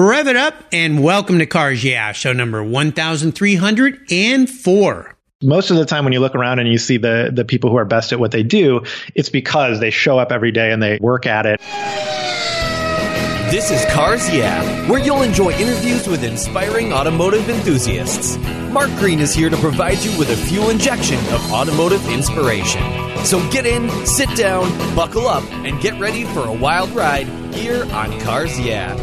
Rev it up and welcome to Cars Yeah, show number 1304. Most of the time when you look around and you see the people who are best at what they do, it's because they show up every day and they work at it. This is Cars Yeah, where you'll enjoy interviews with inspiring automotive enthusiasts. Mark Green is here to provide you with a fuel injection of automotive inspiration. So get in, sit down, buckle up, and get ready for a wild ride here on Cars Yeah.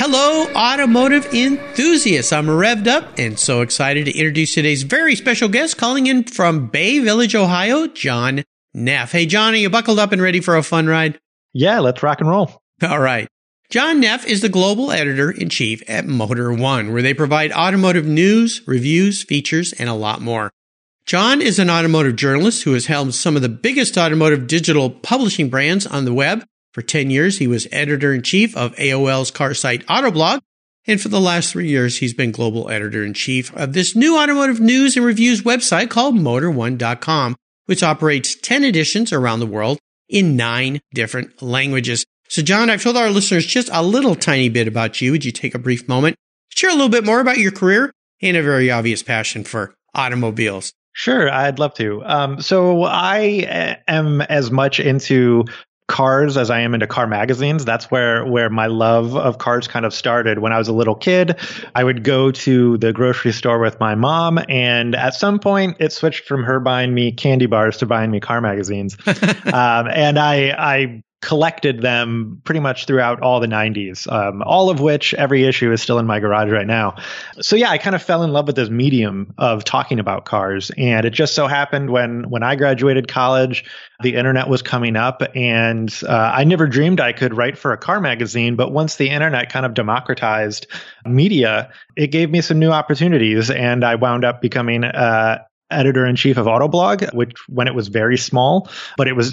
Hello, automotive enthusiasts. I'm revved up and so excited to introduce today's very special guest calling in from Bay Village, Ohio, John Neff. Hey, John, are you buckled up and ready for a fun ride? Yeah, let's rock and roll. All right. John Neff is the global editor-in-chief at Motor1, where they provide automotive news, reviews, features, and a lot more. John is an automotive journalist who has helmed some of the biggest automotive digital publishing brands on the web. For 10 years, he was editor-in-chief of AOL's car site Autoblog, and for the last 3 years, he's been global editor-in-chief of this new automotive news and reviews website called Motor1.com, which operates 10 editions around the world in 9 different languages. So, John, I've told our listeners just a little tiny bit about you. Would you take a brief moment to share a little bit more about your career and a very obvious passion for automobiles? Sure, I'd love to. So I am as much into cars as I am into car magazines. That's where my love of cars kind of started. When I was a little kid, I would go to the grocery store with my mom, and at some point it switched from her buying me candy bars to buying me car magazines. And I collected them pretty much throughout all the 90s, all of which every issue is still in my garage right now. So yeah, I kind of fell in love with this medium of talking about cars. And it just so happened when I graduated college, the internet was coming up, and I never dreamed I could write for a car magazine. But once the internet kind of democratized media, it gave me some new opportunities, and I wound up becoming editor-in-chief of Autoblog, which when it was very small, but it was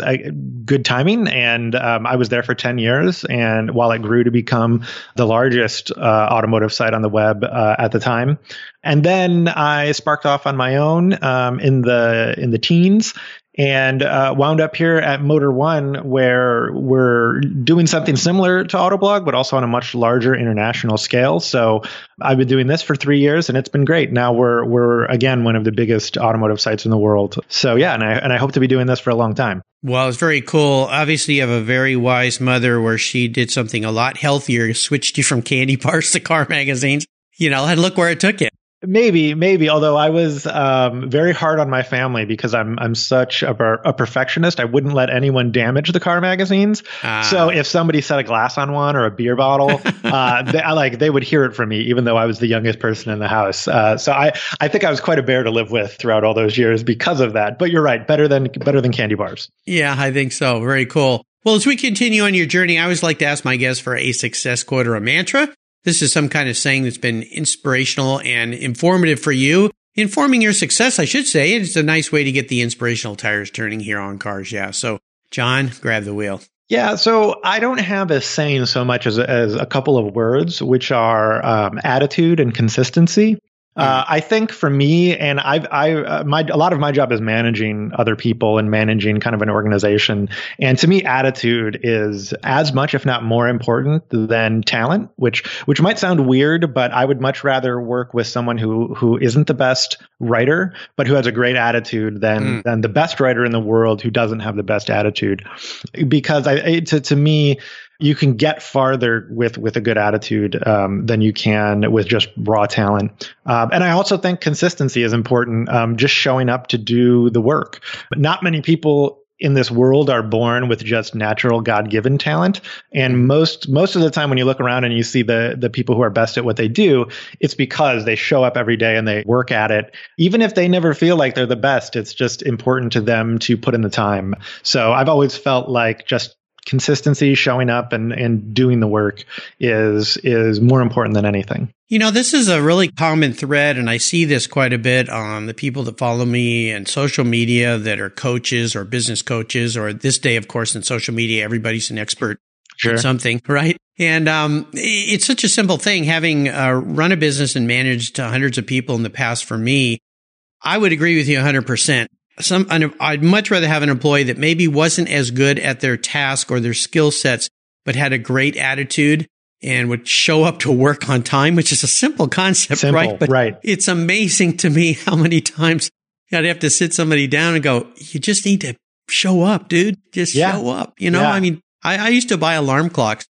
good timing. And I was there for 10 years. And while it grew to become the largest automotive site on the web at the time. And then I sparked off on my own in the teens. And wound up here at Motor1, where we're doing something similar to Autoblog, but also on a much larger international scale. So I've been doing this for 3 years, and it's been great. Now we're again one of the biggest automotive sites in the world. So yeah, and I hope to be doing this for a long time. Well, it's very cool. Obviously, you have a very wise mother, where she did something a lot healthier, switched you from candy bars to car magazines. You know, and look where it took you. Maybe. Although I was very hard on my family because I'm such a perfectionist. I wouldn't let anyone damage the car magazines. So if somebody set a glass on one or a beer bottle, they would hear it from me, even though I was the youngest person in the house. So I think I was quite a bear to live with throughout all those years because of that. But you're right, better than candy bars. Yeah, I think so. Very cool. Well, as we continue on your journey, I always like to ask my guests for a success quote or a mantra. This is some kind of saying that's been inspirational and informative for you. Informing your success, I should say. It's a nice way to get the inspirational tires turning here on Cars Yeah. So, John, grab the wheel. Yeah, so I don't have a saying so much as a couple of words, which are attitude and consistency. I think for me, and a lot of my job is managing other people and managing kind of an organization. And to me, attitude is as much, if not more important than talent, which might sound weird, but I would much rather work with someone who isn't the best writer, but who has a great attitude than the best writer in the world who doesn't have the best attitude. Because to me, you can get farther with a good attitude than you can with just raw talent. And I also think consistency is important, just showing up to do the work. But not many people in this world are born with just natural God-given talent. And most of the time when you look around and you see the people who are best at what they do, it's because they show up every day and they work at it. Even if they never feel like they're the best, it's just important to them to put in the time. So I've always felt like just consistency, showing up and doing the work is more important than anything. You know, this is a really common thread, and I see this quite a bit on the people that follow me and social media that are coaches or business coaches, or this day, of course, in social media, everybody's an expert on something, right? And it's such a simple thing. Having run a business and managed hundreds of people in the past, for me, I would agree with you 100%. I'd much rather have an employee that maybe wasn't as good at their task or their skill sets, but had a great attitude and would show up to work on time, which is a simple concept, right? But it's amazing to me how many times I'd have to sit somebody down and go, you just need to show up, dude. Just show up. You know, I mean, I used to buy alarm clocks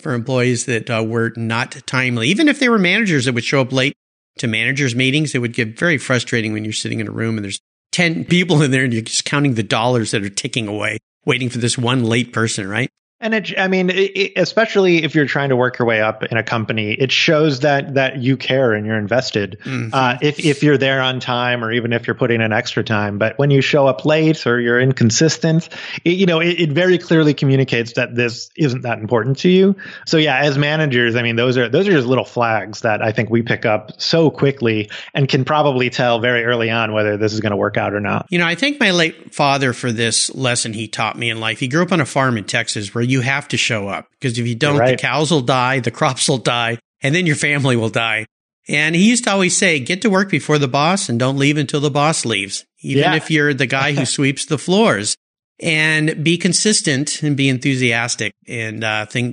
for employees that were not timely. Even if they were managers that would show up late to managers' meetings, it would get very frustrating when you're sitting in a room and there's 10 people in there and you're just counting the dollars that are ticking away, waiting for this one late person, right? And it, I mean, especially if you're trying to work your way up in a company, it shows that you care and you're invested. Mm-hmm. If you're there on time, or even if you're putting in extra time, but when you show up late or you're inconsistent, it very clearly communicates that this isn't that important to you. So yeah, as managers, I mean, those are just little flags that I think we pick up so quickly and can probably tell very early on whether this is going to work out or not. You know, I thank my late father for this lesson he taught me in life. He grew up on a farm in Texas where you have to show up, because if you don't, the cows will die, the crops will die, and then your family will die. And he used to always say, get to work before the boss and don't leave until the boss leaves, even if you're the guy who sweeps the floors. And be consistent and be enthusiastic, and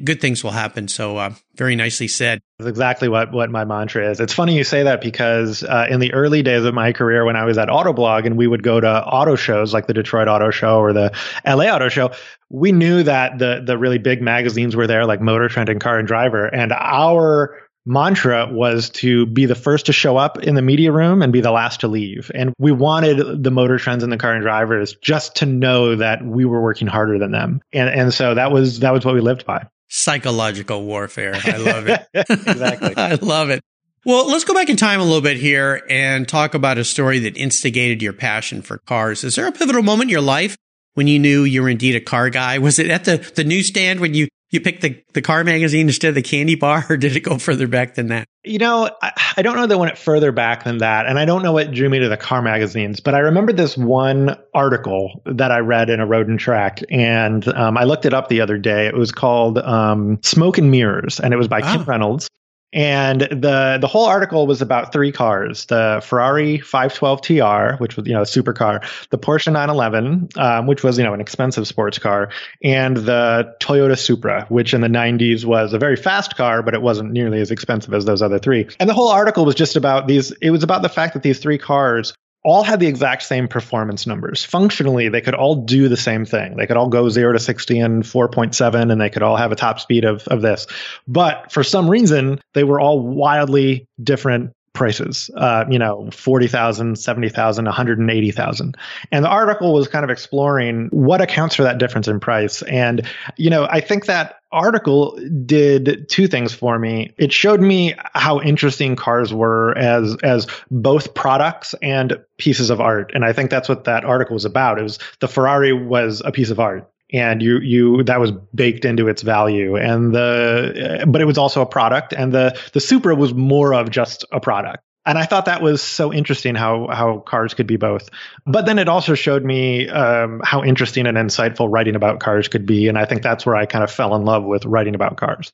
good things will happen. So very nicely said. That's exactly what my mantra is. It's funny you say that, because in the early days of my career, when I was at Autoblog and we would go to auto shows like the Detroit Auto Show or the LA Auto Show, we knew that the really big magazines were there, like Motor, Trend, and Car and Driver. And our mantra was to be the first to show up in the media room and be the last to leave. And we wanted the Motor, Trends, and the Car and Drivers just to know that we were working harder than them. And so that was what we lived by. Psychological warfare. I love it. Exactly. I love it. Well, let's go back in time a little bit here and talk about a story that instigated your passion for cars. Is there a pivotal moment in your life when you knew you were indeed a car guy? Was it at the newsstand when you picked the car magazine instead of the candy bar, or did it go further back than that? You know, I don't know that went further back than that. And I don't know what drew me to the car magazines, but I remember this one article that I read in a Road and Track. And I looked it up the other day. It was called Smoke and Mirrors, and it was by Kim Reynolds. And the whole article was about three cars: the Ferrari 512 TR, which was, a supercar; the Porsche 911, which was, an expensive sports car; and the Toyota Supra, which in the 90s was a very fast car, but it wasn't nearly as expensive as those other three. And the whole article was just about these. It was about the fact that these three cars all had the exact same performance numbers. Functionally, they could all do the same thing. They could all go 0 to 60 in 4.7, and they could all have a top speed of this. But for some reason, they were all wildly different prices, $40,000, $70,000, $180,000. And the article was kind of exploring what accounts for that difference in price. And, I think that article did two things for me. It showed me how interesting cars were as both products and pieces of art. And I think that's what that article was about. It was the Ferrari was a piece of art, and you that was baked into its value, and but it was also a product, and the Supra was more of just a product. And I thought that was so interesting, how cars could be both. But then it also showed me how interesting and insightful writing about cars could be, and I think that's where I kind of fell in love with writing about cars.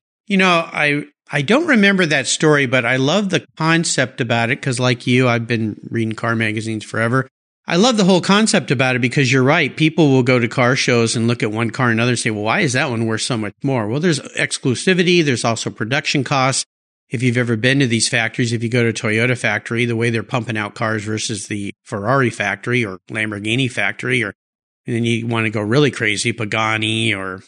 I don't remember that story, but I love the concept about it, because like you, I've been reading car magazines forever. I love the whole concept about it, because you're right. People will go to car shows and look at one car and another and say, well, why is that one worth so much more? Well, there's exclusivity. There's also production costs. If you've ever been to these factories, if you go to Toyota factory, the way they're pumping out cars versus the Ferrari factory or Lamborghini factory, or and then you want to go really crazy, Pagani or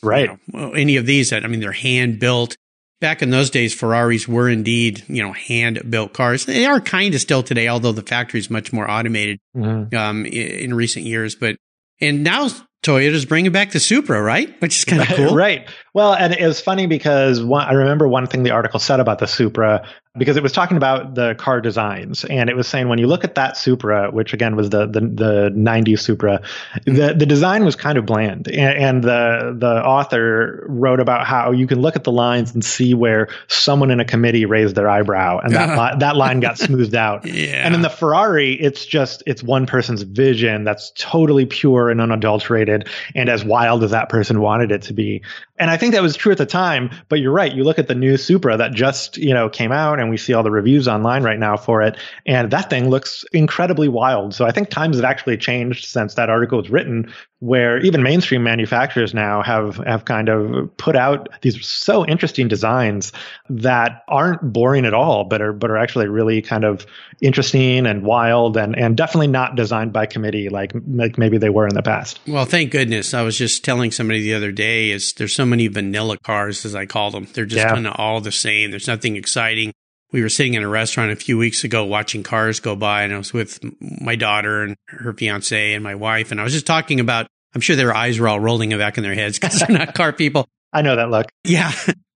any of these that, they're hand-built. Back in those days, Ferraris were indeed, hand-built cars. They are kind of still today, although the factory is much more automated in recent years. But and now Toyota's bringing back the Supra, right? Which is kind of cool. Right. Well, and it was funny because I remember one thing the article said about the Supra, because it was talking about the car designs. And it was saying, when you look at that Supra, which again was the 90s Supra, the design was kind of bland. And the author wrote about how you can look at the lines and see where someone in a committee raised their eyebrow, and that line got smoothed out. Yeah. And in the Ferrari, it's one person's vision that's totally pure and unadulterated. complicated and as wild as that person wanted it to be. And I think that was true at the time, but you're right. You look at the new Supra that just, came out, and we see all the reviews online right now for it, and that thing looks incredibly wild. So I think times have actually changed since that article was written, where even mainstream manufacturers now have kind of put out these so interesting designs that aren't boring at all, but are actually really kind of interesting and wild and definitely not designed by committee like maybe they were in the past. Well, thank goodness. I was just telling somebody the other day is there's so many vanilla cars, as I call them. They're just kind of all the same. There's nothing exciting. We were sitting in a restaurant a few weeks ago watching cars go by, and I was with my daughter and her fiance and my wife, and I was just talking about, I'm sure their eyes were all rolling back in their heads because they're not car people. I know that look. Yeah.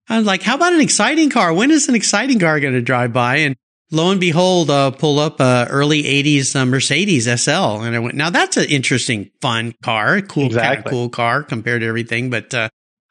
I was like, how about an exciting car? When is an exciting car going to drive by? And lo and behold, pull up early 80s Mercedes SL. And I went, now that's an interesting, fun car, kind of cool car compared to everything. But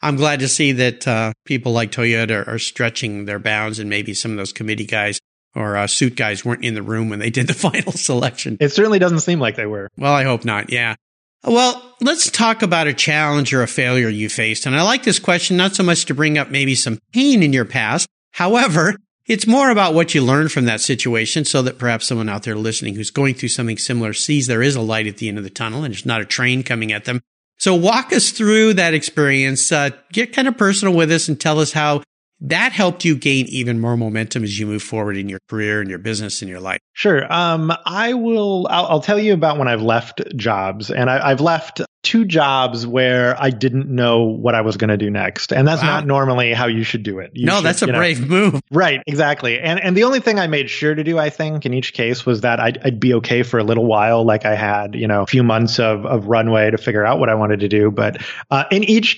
I'm glad to see that people like Toyota are stretching their bounds, and maybe some of those committee guys or suit guys weren't in the room when they did the final selection. It certainly doesn't seem like they were. Well, I hope not. Yeah. Well, let's talk about a challenge or a failure you faced. And I like this question, not so much to bring up maybe some pain in your past. However, it's more about what you learned from that situation, so that perhaps someone out there listening who's going through something similar sees there is a light at the end of the tunnel and it's not a train coming at them. So walk us through that experience, get kind of personal with us, and tell us how that helped you gain even more momentum as you move forward in your career and your business and your life. Sure. I'll tell you about when I've left jobs, and I've left two jobs where I didn't know what I was going to do next. And that's not normally how you should do it. That's a brave move. Right. Exactly. And the only thing I made sure to do, I think, in each case was that I'd be okay for a little while. Like I had, a few months of runway to figure out what I wanted to do. But in each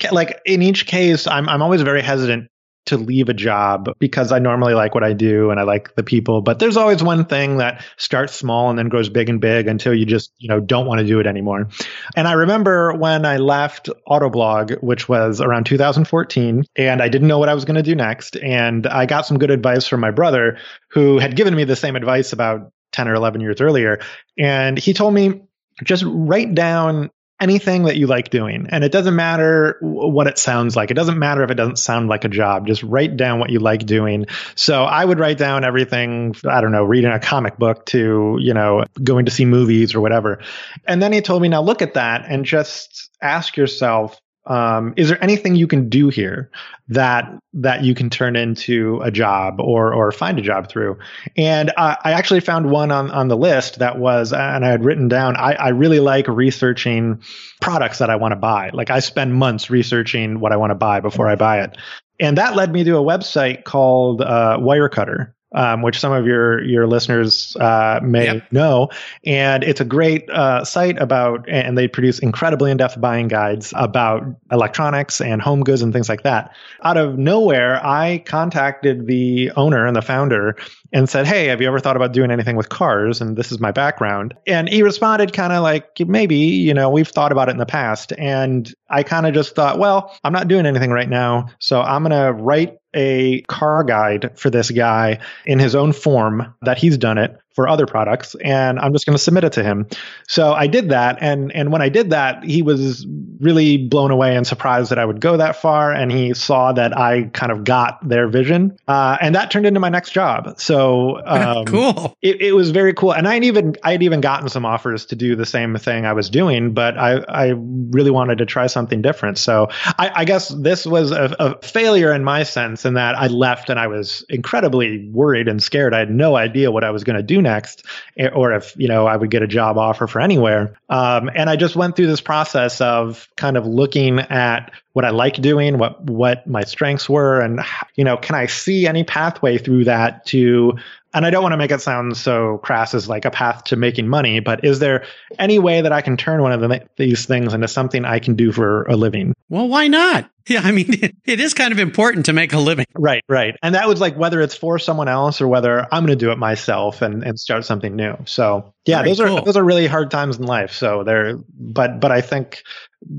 case, I'm always very hesitant to leave a job because I normally like what I do and I like the people, but there's always one thing that starts small and then grows big and big until you just, don't want to do it anymore. And I remember when I left Autoblog, which was around 2014, and I didn't know what I was going to do next. And I got some good advice from my brother, who had given me the same advice about 10 or 11 years earlier. And he told me, just write down anything that you like doing. And it doesn't matter what it sounds like. It doesn't matter if it doesn't sound like a job. Just write down what you like doing. So I would write down everything, I don't know, reading a comic book to, going to see movies or whatever. And then he told me, now look at that and just ask yourself, is there anything you can do here that you can turn into a job or find a job through? And I actually found one on the list that was, and I had written down, I really like researching products that I want to buy. Like I spend months researching what I want to buy before I buy it. And that led me to a website called Wirecutter, which some of your listeners may know. And it's a great site about, and they produce incredibly in-depth buying guides about electronics and home goods and things like that. Out of nowhere, I contacted the owner and the founder and said, hey, have you ever thought about doing anything with cars? And this is my background. And he responded kind of like, maybe, we've thought about it in the past. And I kind of just thought, well, I'm not doing anything right now, so I'm going to write a car guide for this guy in his own form that he's done it for other products, and I'm just going to submit it to him. So I did that, and when I did that, he was really blown away and surprised that I would go that far, and he saw that I kind of got their vision, and that turned into my next job. So cool. It was very cool, and I'd even gotten some offers to do the same thing I was doing, but I really wanted to try something different. So I guess this was a failure in my sense, in that I left and I was incredibly worried and scared. I had no idea what I was going to do next, or if I would get a job offer for anywhere, and I just went through this process of kind of looking at what I like doing, what my strengths were, and can I see any pathway through that to, and I don't want to make it sound so crass as like a path to making money, but is there any way that I can turn one of these things into something I can do for a living? Well, why not? Yeah, I mean, it is kind of important to make a living. Right, right. And that was like whether it's for someone else or whether I'm going to do it myself and start something new. So yeah, those are really hard times in life. So but I think,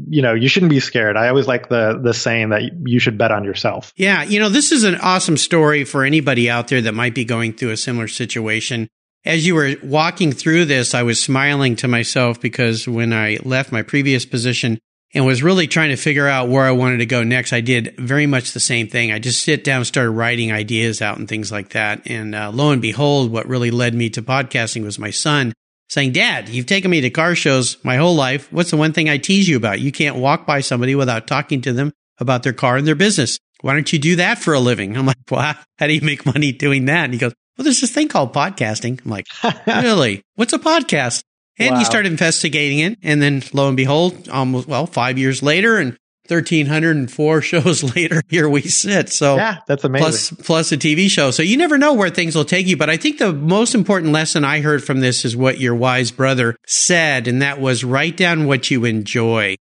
you shouldn't be scared. I always like the saying that you should bet on yourself. Yeah. This is an awesome story for anybody out there that might be going through a similar situation. As you were walking through this, I was smiling to myself because when I left my previous position, and was really trying to figure out where I wanted to go next. I did very much the same thing. I just sit down and started writing ideas out and things like that. And lo and behold, what really led me to podcasting was my son saying, "Dad, you've taken me to car shows my whole life. What's the one thing I tease you about? You can't walk by somebody without talking to them about their car and their business. Why don't you do that for a living?" I'm like, "Well, how do you make money doing that?" And he goes, "Well, there's this thing called podcasting." I'm like, "Really? What's a podcast?" And Wow. He started investigating it. And then lo and behold, almost, 5 years later and 1,304 shows later, here we sit. So yeah, that's amazing. Plus a TV show. So you never know where things will take you. But I think the most important lesson I heard from this is what your wise brother said. And that was, write down what you enjoy.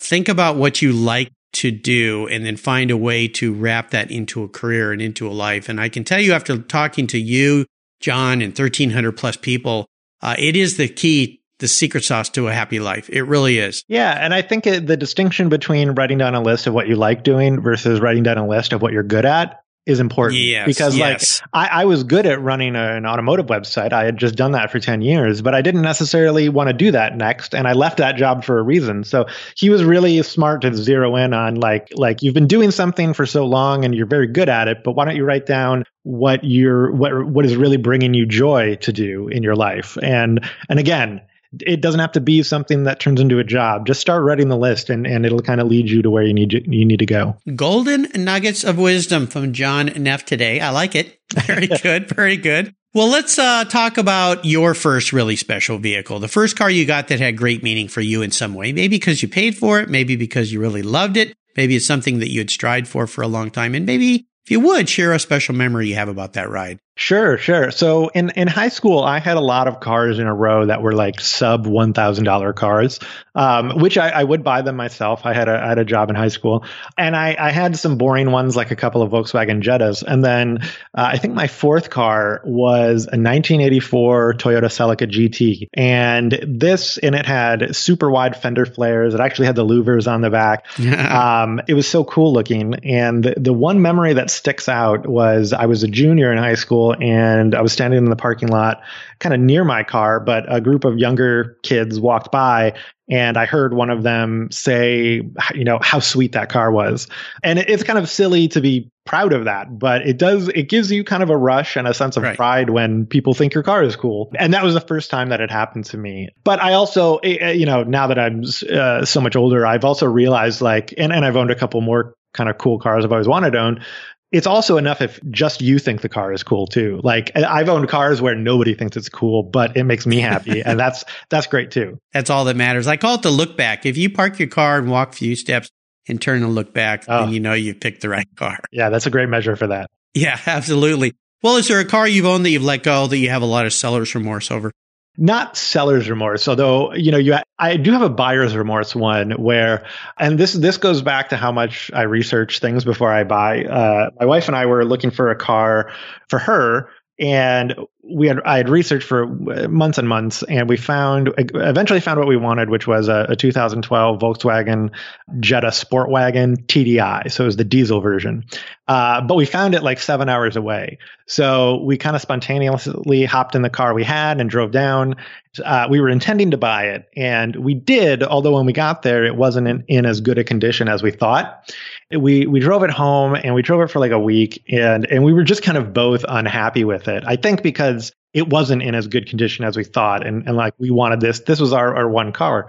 Think about what you like to do, and then find a way to wrap that into a career and into a life. And I can tell you, after talking to you, John, and 1,300 plus people, it is the key, the secret sauce to a happy life. It really is. Yeah. And I think the distinction between writing down a list of what you like doing versus writing down a list of what you're good at is important. Yes, because I was good at running an automotive website. I had just done that for 10 years, but I didn't necessarily want to do that next. And I left that job for a reason. So he was really smart to zero in on like you've been doing something for so long and you're very good at it, but why don't you write down what is really bringing you joy to do in your life? And again, it doesn't have to be something that turns into a job. Just start writing the list and it'll kind of lead you to where you need to go. Golden nuggets of wisdom from John Neff today. I like it. Very good. Very good. Well, let's talk about your first really special vehicle. The first car you got that had great meaning for you in some way, maybe because you paid for it, maybe because you really loved it. Maybe it's something that you had strived for a long time. And maybe if you would, share a special memory you have about that ride. Sure. So in high school, I had a lot of cars in a row that were like sub $1,000 cars, which I would buy them myself. I had a job in high school, and I had some boring ones like a couple of Volkswagen Jettas. And then I think my fourth car was a 1984 Toyota Celica GT. And it had super wide fender flares. It actually had the louvers on the back. It was so cool looking. And the one memory that sticks out was I was a junior in high school. And I was standing in the parking lot kind of near my car, but a group of younger kids walked by and I heard one of them say, how sweet that car was. And it's kind of silly to be proud of that, but it gives you kind of a rush and a sense of pride when people think your car is cool. And that was the first time that it happened to me. But I also, now that I'm so much older, I've also realized and I've owned a couple more kind of cool cars I've always wanted to own. It's also enough if just you think the car is cool too. Like I've owned cars where nobody thinks it's cool, but it makes me happy. And that's great too. That's all that matters. I call it the look back. If you park your car and walk a few steps and turn and look back, then you've picked the right car. Yeah, that's a great measure for that. Yeah, absolutely. Well, is there a car you've owned that you've let go that you have a lot of seller's remorse over? Not seller's remorse, although, I do have a buyer's remorse one where, and this goes back to how much I research things before I buy. My wife and I were looking for a car for her, and I had researched for months and months, and we eventually found what we wanted, which was a 2012 Volkswagen Jetta SportWagen TDI. So it was the diesel version. But we found it like 7 hours away. So we kind of spontaneously hopped in the car we had and drove down. We were intending to buy it, and we did, although when we got there, it wasn't in as good a condition as we thought. We drove it home, and we drove it for like a week, and we were just kind of both unhappy with it. I think because it wasn't in as good condition as we thought. And like, we wanted this. This was our one car.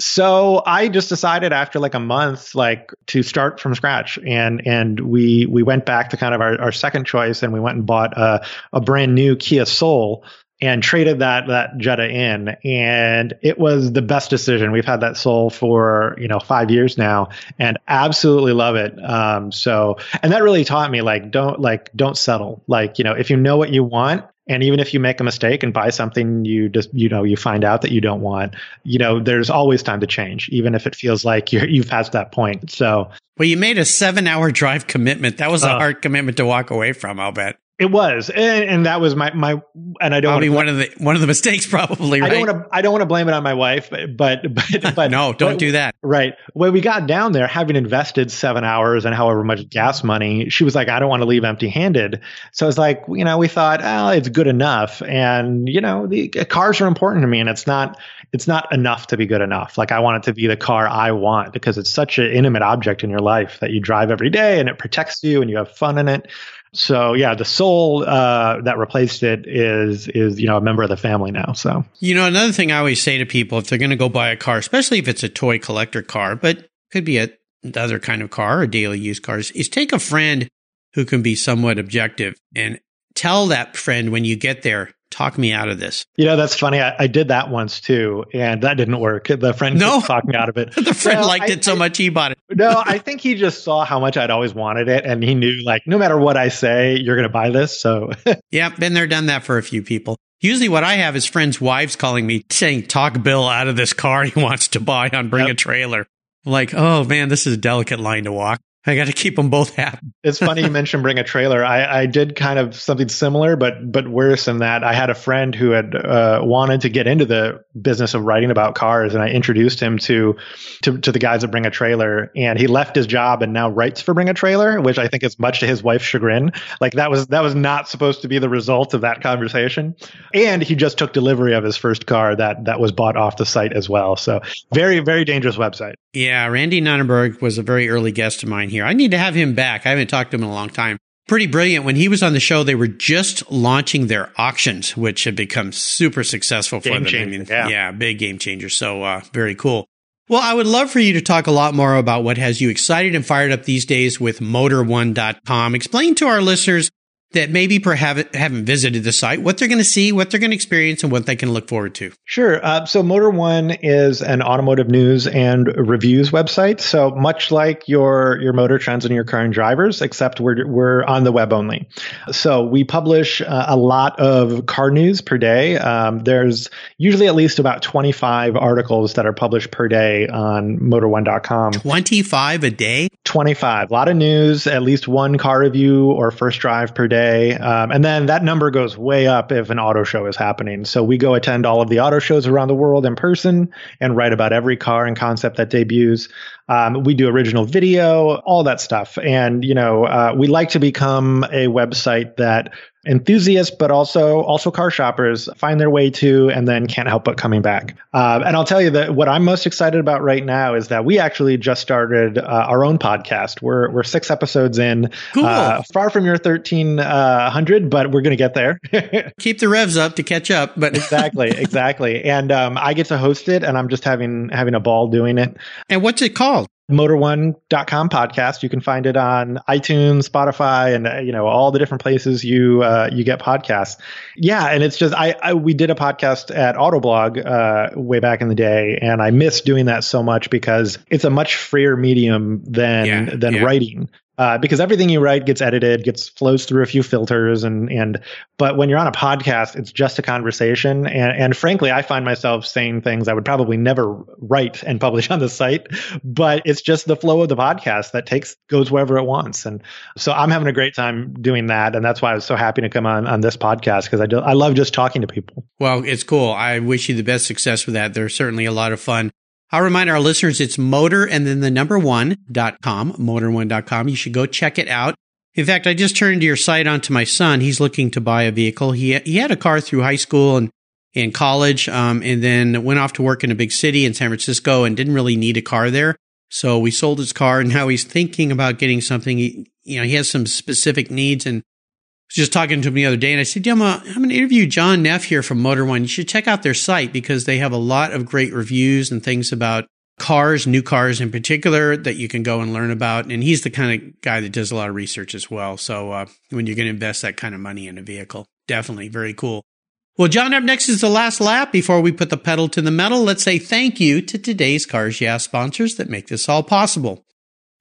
So I just decided after like a month, to start from scratch. And we went back to kind of our second choice, and we went and bought a brand new Kia Soul and traded that Jetta in. And it was the best decision. We've had that Soul for, 5 years now, and absolutely love it. And that really taught me, don't settle. If you know what you want, and even if you make a mistake and buy something you just, you find out that you don't want, there's always time to change, even if it feels like you've passed that point. So, well, you made a 7-hour drive commitment. That was a hard commitment to walk away from, I'll bet. It was, and that was my and I don't probably one of the mistakes probably. Right? I don't want to blame it on my wife, but no, don't do that. Right when we got down there, having invested 7 hours and however much gas money, she was like, "I don't want to leave empty-handed." So I was like, we thought, it's good enough, and the cars are important to me, and it's not enough to be good enough. Like I want it to be the car I want because it's such an intimate object in your life that you drive every day, and it protects you, and you have fun in it. So yeah, the Soul that replaced it is a member of the family now. So another thing I always say to people if they're going to go buy a car, especially if it's a toy collector car, but could be another kind of car or daily use cars, is take a friend who can be somewhat objective and tell that friend when you get there, talk me out of this. That's funny. I did that once too, and that didn't work. The friend talked me out of it. The friend liked it so much he bought it. No, I think he just saw how much I'd always wanted it, and he knew no matter what I say, you're going to buy this. So yeah, been there, done that for a few people. Usually, what I have is friends' wives calling me saying, "Talk Bill out of this car he wants to buy on Bring a Trailer." I'm like, oh man, this is a delicate line to walk. I got to keep them both happy. It's funny you mentioned Bring a Trailer. I did kind of something similar, but worse than that. I had a friend who had wanted to get into the business of writing about cars, and I introduced him to the guys at Bring a Trailer. And he left his job and now writes for Bring a Trailer, which I think is much to his wife's chagrin. That was not supposed to be the result of that conversation. And he just took delivery of his first car that was bought off the site as well. So very, very dangerous website. Yeah, Randy Nonnenberg was a very early guest of mine here. I need to have him back. I haven't talked to him in a long time. Pretty brilliant. When he was on the show, they were just launching their auctions, which had become super successful for them. I mean, yeah, big game changer. So very cool. Well, I would love for you to talk a lot more about what has you excited and fired up these days with Motor1.com. Explain to our listeners that maybe perhaps haven't visited the site, what they're going to see, what they're going to experience, and what they can look forward to. Sure. So Motor1 is an automotive news and reviews website. So much like your Motor Trends and your Car and Drivers, except we're on the web only. So we publish a lot of car news per day. There's usually at least about 25 articles that are published per day on Motor1.com. 25 a day? 25. A lot of news, at least one car review or first drive per day. And then that number goes way up if an auto show is happening. So we go attend all of the auto shows around the world in person and write about every car and concept that debuts. We do original video, all that stuff. And, we like to become a website that enthusiasts, but also car shoppers find their way to and then can't help but coming back. And I'll tell you that what I'm most excited about right now is that we actually just started our own podcast. We're 6 episodes in. Cool. Far from your 1,300, but we're going to get there. Keep the revs up to catch up. But Exactly. And I get to host it, and I'm just having a ball doing it. And what's it called? Motor1.com podcast. You can find it on iTunes, Spotify, and all the different places you get podcasts. Yeah, and it's just we did a podcast at Autoblog way back in the day, and I miss doing that so much because it's a much freer medium than writing. Because everything you write gets edited, flows through a few filters, but when you're on a podcast, it's just a conversation. And frankly, I find myself saying things I would probably never write and publish on the site, but it's just the flow of the podcast that goes wherever it wants. And so I'm having a great time doing that, and that's why I was so happy to come on this podcast because I love just talking to people. Well, it's cool. I wish you the best success with that. They're certainly a lot of fun. I'll remind our listeners, it's motor and then the number 1.com, motor1.com. You should go check it out. In fact, I just turned your site onto my son. He's looking to buy a vehicle. He had a car through high school and college, and then went off to work in a big city in San Francisco and didn't really need a car there. So we sold his car, and now he's thinking about getting something. He has some specific needs, and was just talking to him the other day, and I said, I'm going to interview John Neff here from Motor1. You should check out their site because they have a lot of great reviews and things about cars, new cars in particular, that you can go and learn about. And he's the kind of guy that does a lot of research as well. So when you're going to invest that kind of money in a vehicle, definitely very cool. Well, John, up next is the last lap. Before we put the pedal to the metal, let's say thank you to today's Cars Yeah sponsors that make this all possible.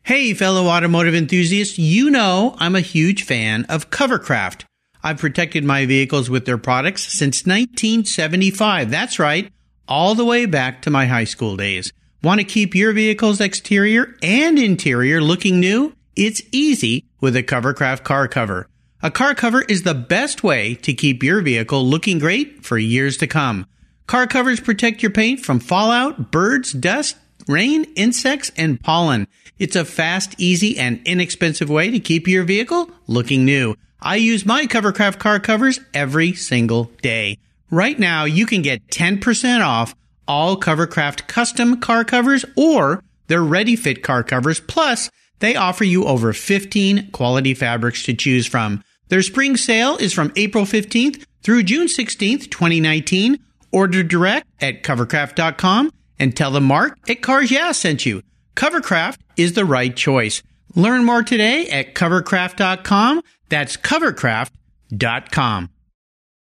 Hey, fellow automotive enthusiasts, I'm a huge fan of Covercraft. I've protected my vehicles with their products since 1975. That's right, all the way back to my high school days. Want to keep your vehicle's exterior and interior looking new? It's easy with a Covercraft car cover. A car cover is the best way to keep your vehicle looking great for years to come. Car covers protect your paint from fallout, birds, dust, rain, insects, and pollen. It's a fast, easy, and inexpensive way to keep your vehicle looking new. I use my Covercraft car covers every single day. Right now, you can get 10% off all Covercraft custom car covers or their ready-fit car covers. Plus, they offer you over 15 quality fabrics to choose from. Their spring sale is from April 15th through June 16th, 2019. Order direct at covercraft.com and tell them Mark at Cars Yeah sent you. Covercraft is the right choice. Learn more today at covercraft.com. That's covercraft.com.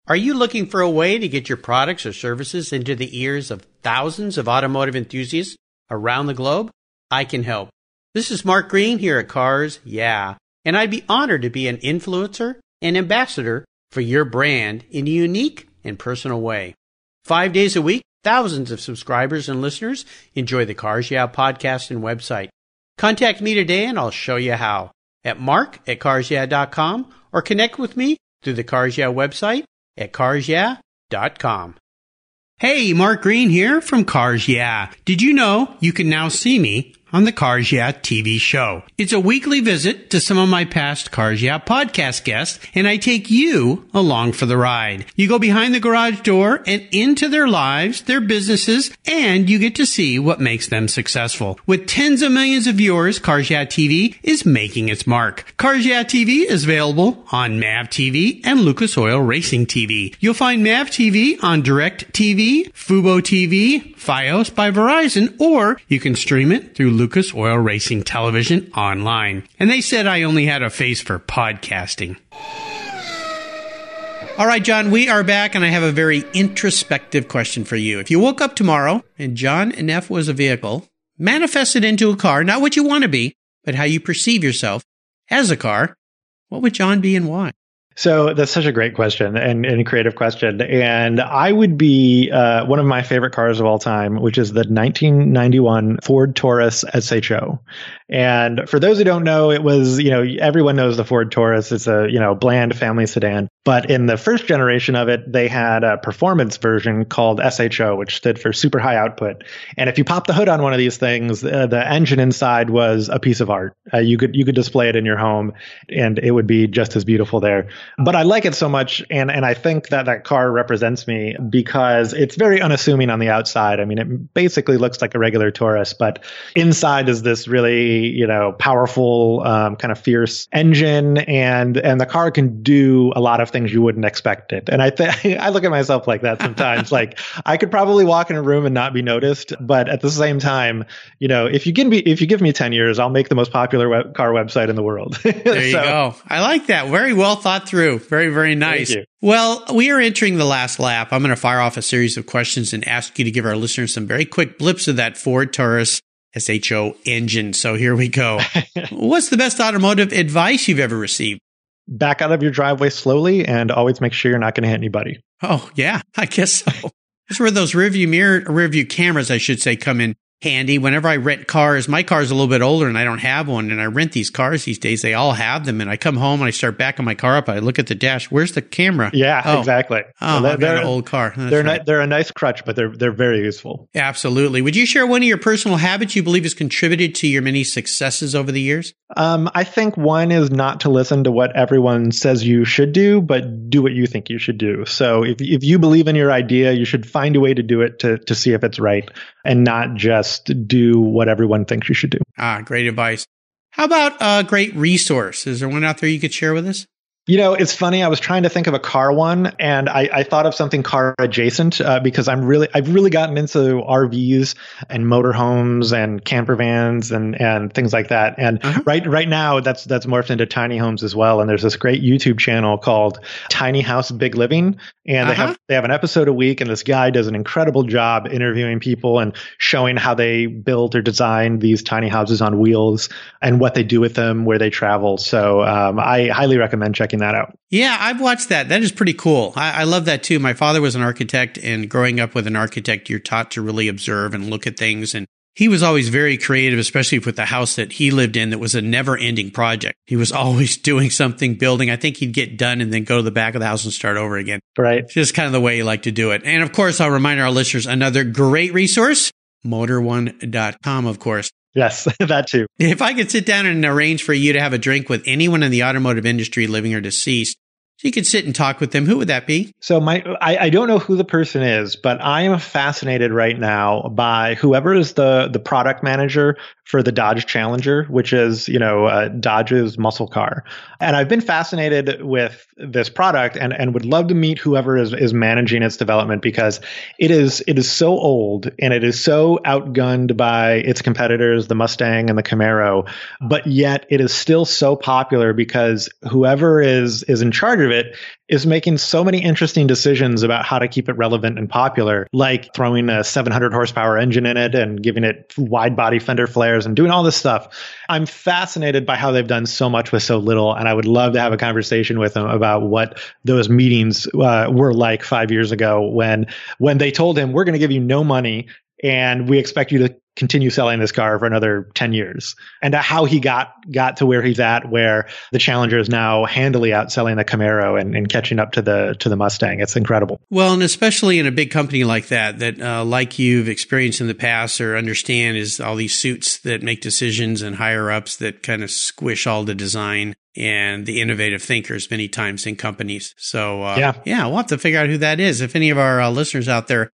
Are you looking for a way to get your products or services into the ears of thousands of automotive enthusiasts around the globe? I can help. This is Mark Green here at Cars Yeah, and I'd be honored to be an influencer and ambassador for your brand in a unique and personal way. 5 days a week, thousands of subscribers and listeners enjoy the Cars Yeah podcast and website. Contact me today and I'll show you how at mark@carsyeah.com or connect with me through the Cars Yeah website at carsyeah.com. Hey, Mark Green here from Cars Yeah. Did you know you can now see me on the Cars Yeah TV show? It's a weekly visit to some of my past Cars Yeah podcast guests, and I take you along for the ride. You go behind the garage door and into their lives, their businesses, and you get to see what makes them successful. With tens of millions of viewers, Cars Yeah TV is making its mark. Cars Yeah TV is available on MAV TV and Lucas Oil Racing TV. You'll find MAV TV on Direct TV, Fubo TV, FiOS by Verizon, or you can stream it through Lucas Oil Racing Television online. And they said I only had a face for podcasting. All right, John, we are back, and I have a very introspective question for you. If you woke up tomorrow and John Neff was a vehicle, manifested into a car, not what you want to be, but how you perceive yourself as a car, what would John be and why? So that's such a great question and a creative question. And I would be one of my favorite cars of all time, which is the 1991 Ford Taurus SHO. And for those who don't know, it was, you know, everyone knows the Ford Taurus. It's a, you know, bland family sedan. But in the first generation of it, they had a performance version called SHO, which stood for super high output. And if you pop the hood on one of these things, the engine inside was a piece of art. You could display it in your home and it would be just as beautiful there. But I like it so much, and I think that car represents me because it's very unassuming on the outside. I mean, it basically looks like a regular Taurus, but inside is this really, you know, powerful, kind of fierce engine, and the car can do a lot of things you wouldn't expect it. And I look at myself like that sometimes. Like, I could probably walk in a room and not be noticed, but at the same time, you know, if you give me 10 years, I'll make the most popular car website in the world. There you go. I like that. Very well thought through. Very, very nice. Well, we are entering the last lap. I'm going to fire off a series of questions and ask you to give our listeners some very quick blips of that Ford Taurus SHO engine. So here we go. What's the best automotive advice you've ever received? Back out of your driveway slowly and always make sure you're not going to hit anybody. Oh, yeah, I guess so. That's where those rearview cameras, I should say, come in handy. Whenever I rent cars, my car's a little bit older and I don't have one, and I rent these cars these days. They all have them, and I come home and I start backing my car up. I look at the dash. Where's the camera? Yeah, exactly. Oh, well, they're an old car. That's they're a nice crutch, but they're very useful. Absolutely. Would you share one of your personal habits you believe has contributed to your many successes over the years? I think one is not to listen to what everyone says you should do, but do what you think you should do. So if you believe in your idea, you should find a way to do it to see if it's right, and not just do what everyone thinks you should do. Ah, great advice. How about a great resource? Is there one out there you could share with us? You know, it's funny. I was trying to think of a car one, and I thought of something car adjacent because I've really gotten into RVs and motorhomes and camper vans and things like that. And right now, that's morphed into tiny homes as well. And there's this great YouTube channel called Tiny House Big Living, and they have an episode a week. And this guy does an incredible job interviewing people and showing how they built or designed these tiny houses on wheels and what they do with them, where they travel. So I highly recommend checking that out. Yeah, I've watched that. That is pretty cool. I love that too. My father was an architect, and growing up with an architect, you're taught to really observe and look at things and he was always very creative, especially with the house that he lived in that was a never-ending project. He was always doing something, building. I think he'd get done and then go to the back of the house and start over again. Right. It's just kind of the way he liked to do it. And, of course, I'll remind our listeners, another great resource, Motor1.com, of course. Yes, that too. If I could sit down and arrange for you to have a drink with anyone in the automotive industry, living or deceased, so you could sit and talk with them, who would that be? So I don't know who the person is, but I am fascinated right now by whoever is the product manager for the Dodge Challenger, which is, Dodge's muscle car. And I've been fascinated with this product and would love to meet whoever is managing its development, because it is so old and it is so outgunned by its competitors, the Mustang and the Camaro, but yet it is still so popular because whoever is in charge of it is making so many interesting decisions about how to keep it relevant and popular, like throwing a 700 horsepower engine in it and giving it wide body fender flares and doing all this stuff. I'm fascinated by how they've done so much with so little, and I would love to have a conversation with them about what those meetings were like 5 years ago when they told him, we're going to give you no money and we expect you to continue selling this car for another 10 years, and how he got to where he's at, where the Challenger is now handily outselling the Camaro and catching up to the Mustang. It's incredible. Well, and especially in a big company like that like you've experienced in the past or understand, is all these suits that make decisions and higher ups that kind of squish all the design and the innovative thinkers many times in companies. So yeah, we'll have to figure out who that is. If any of our listeners out there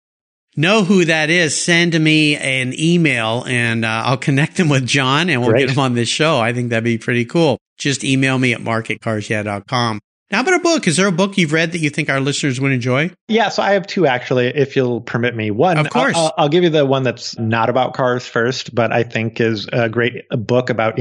know who that is, send me an email and I'll connect them with John and we'll get him on this show. I think that'd be pretty cool. Just email me at mark@carsyeah.com. Now, about a book. Is there a book you've read that you think our listeners would enjoy? Yeah, so I have two, actually, if you'll permit me. One, of course. I'll give you the one that's not about cars first, but I think is a great book about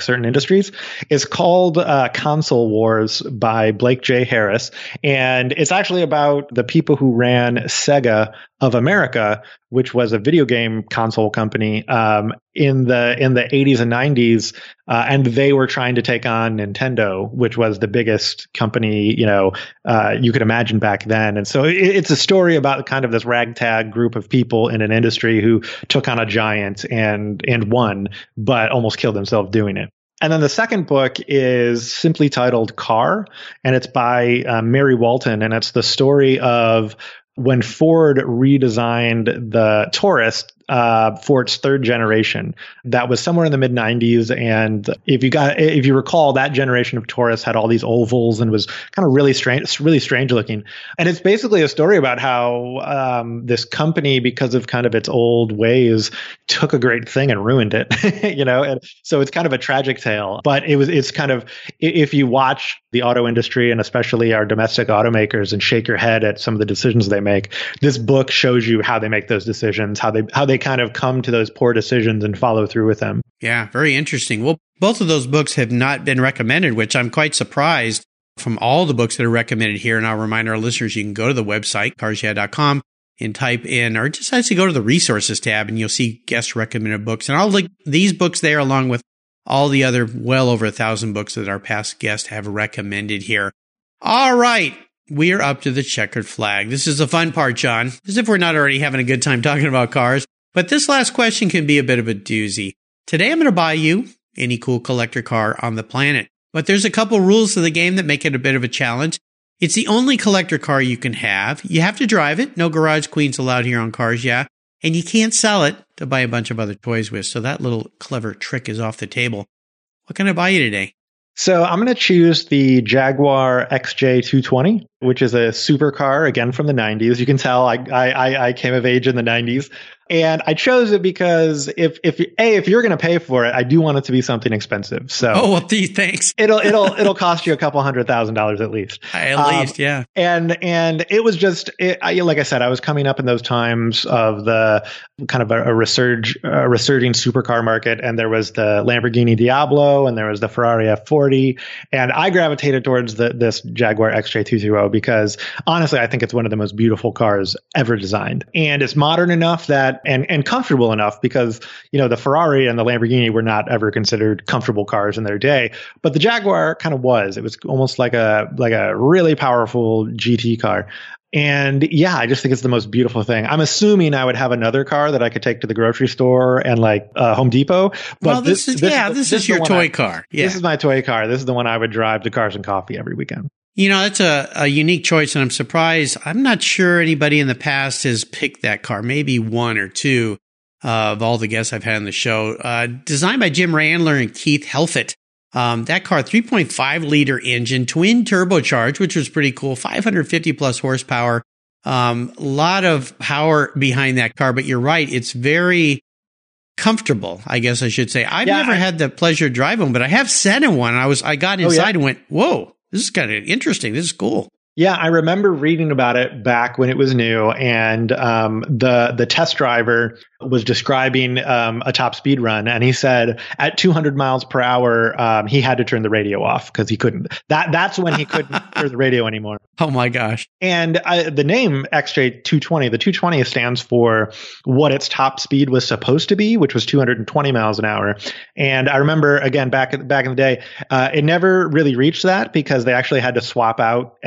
certain industries. It's called Console Wars by Blake J. Harris, and it's actually about the people who ran Sega of America, which was a video game console company in the 80s and 90s, and they were trying to take on Nintendo, which was the biggest company you could imagine back then. And so it's a story about kind of this ragtag group of people in an industry who took on a giant and won, but almost killed themselves doing it. And then the second book is simply titled Car, and it's by Mary Walton, and it's the story of when Ford redesigned the Taurus for its third generation. That was somewhere in the mid 90s. And if you recall, that generation of Taurus had all these ovals and was kind of really strange looking. And it's basically a story about how this company, because of kind of its old ways, took a great thing and ruined it, And so it's kind of a tragic tale. But it's kind of, if you watch the auto industry and especially our domestic automakers and shake your head at some of the decisions they make, this book shows you how they make those decisions, how they kind of come to those poor decisions and follow through with them. Yeah, very interesting. Well, both of those books have not been recommended, which I'm quite surprised from all the books that are recommended here. And I'll remind our listeners, you can go to the website, carsyeah.com, and type in, or just actually go to the resources tab, and you'll see guest recommended books. And I'll link these books there along with all the other well over 1,000 books that our past guests have recommended here. All right. We're up to the checkered flag. This is the fun part, John, as if we're not already having a good time talking about cars. But this last question can be a bit of a doozy. Today, I'm going to buy you any cool collector car on the planet. But there's a couple rules to the game that make it a bit of a challenge. It's the only collector car you can have. You have to drive it. No garage queens allowed here on Cars Yeah. And you can't sell it to buy a bunch of other toys with. So that little clever trick is off the table. What can I buy you today? So I'm going to choose the Jaguar XJ220, which is a supercar, again, from the 90s. You can tell I came of age in the 90s. And I chose it because if you're going to pay for it, I do want it to be something expensive. So thanks. It'll cost you a couple $100,000 at least. At least, yeah. And it was just like I said, I was coming up in those times of the kind of a resurging supercar market, and there was the Lamborghini Diablo, and there was the Ferrari F40, and I gravitated towards this Jaguar XJ220. Camaro because honestly, I think it's one of the most beautiful cars ever designed. And it's modern enough that, and comfortable enough because, you know, the Ferrari and the Lamborghini were not ever considered comfortable cars in their day, but the Jaguar kind of was. It was almost like a really powerful GT car. And yeah, I just think it's the most beautiful thing. I'm assuming I would have another car that I could take to the grocery store and like Home Depot. But well, this is your toy car. Yeah. This is my toy car. This is the one I would drive to Cars and Coffee every weekend. You know, that's a unique choice, and I'm surprised. I'm not sure anybody in the past has picked that car. Maybe one or two of all the guests I've had on the show. Designed by Jim Randler and Keith Helfett. That car, 3.5 liter engine, twin turbocharged, which was pretty cool, 550 plus horsepower. A lot of power behind that car, but you're right. It's very comfortable, I guess I should say. I've never had the pleasure of driving, but I have sat in one. I got inside and went, whoa, this is kind of interesting. This is cool. Yeah, I remember reading about it back when it was new, and the test driver was describing a top speed run, and he said at 200 miles per hour, he had to turn the radio off because he couldn't. That's when he couldn't hear the radio anymore. Oh my gosh! And the name XJ220, the 220 stands for what its top speed was supposed to be, which was 220 miles an hour. And I remember again back in the day, it never really reached that because they actually had to swap out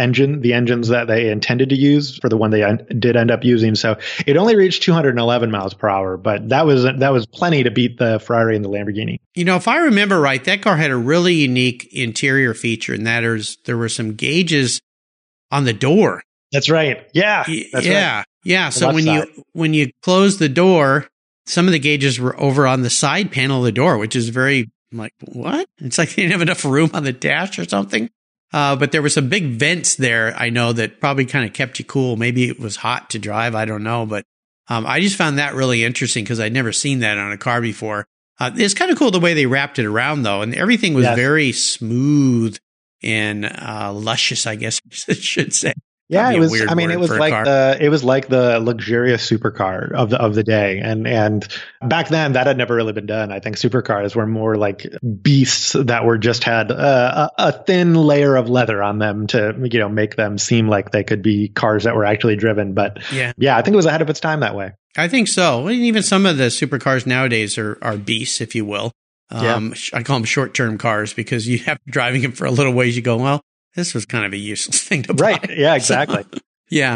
the engines that they intended to use for the one they did end up using. So it only reached 211 miles per hour, but that was plenty to beat the Ferrari and the Lamborghini. You know, if I remember right, that car had a really unique interior feature, and that is there were some gauges on the door. That's right. Yeah. That's right. So when you close the door, some of the gauges were over on the side panel of the door, which is very, I'm like, what? It's like they didn't have enough room on the dash or something. But there were some big vents there, I know, that probably kind of kept you cool. Maybe it was hot to drive. I don't know. But I just found that really interesting because I'd never seen that on a car before. It's kind of cool the way they wrapped it around, though. And everything was very smooth and luscious, I guess I should say. Yeah, it was. I mean, it was like the luxurious supercar of the day, and back then that had never really been done. I think supercars were more like beasts that were just had a thin layer of leather on them to make them seem like they could be cars that were actually driven. But yeah, I think it was ahead of its time that way. I think so. And even some of the supercars nowadays are beasts, if you will. I call them short-term cars because you have driving them for a little ways. You go, well, this was kind of a useless thing to buy. Right. Yeah, exactly.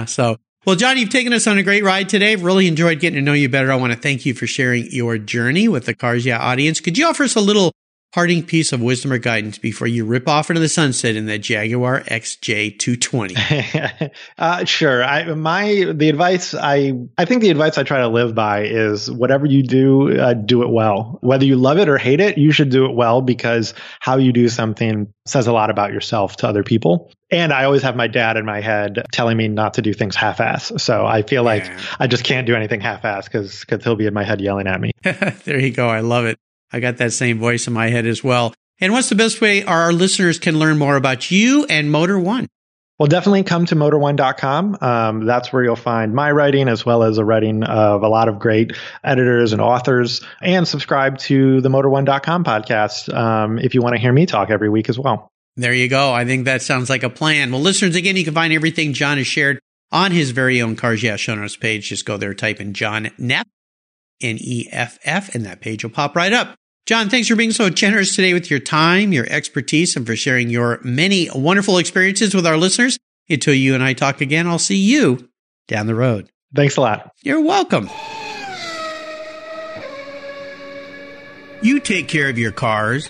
So, well, Johnny, you've taken us on a great ride today. Really enjoyed getting to know you better. I want to thank you for sharing your journey with the Cars Yeah audience. Could you offer us a little parting piece of wisdom or guidance before you rip off into the sunset in that Jaguar XJ220? Sure. I think the advice I try to live by is whatever you do, do it well. Whether you love it or hate it, you should do it well because how you do something says a lot about yourself to other people. And I always have my dad in my head telling me not to do things half-ass. So I feel like I just can't do anything half-ass because he'll be in my head yelling at me. There you go. I love it. I got that same voice in my head as well. And what's the best way our listeners can learn more about you and Motor1? Well, definitely come to Motor1.com. That's where you'll find my writing as well as the writing of a lot of great editors and authors. And subscribe to the Motor1.com podcast if you want to hear me talk every week as well. There you go. I think that sounds like a plan. Well, listeners, again, you can find everything John has shared on his very own Cars Yeah show notes page. Just go there, type in John Neff, N-E-F-F, and that page will pop right up. John, thanks for being so generous today with your time, your expertise, and for sharing your many wonderful experiences with our listeners. Until you and I talk again, I'll see you down the road. Thanks a lot. You're welcome. You take care of your cars,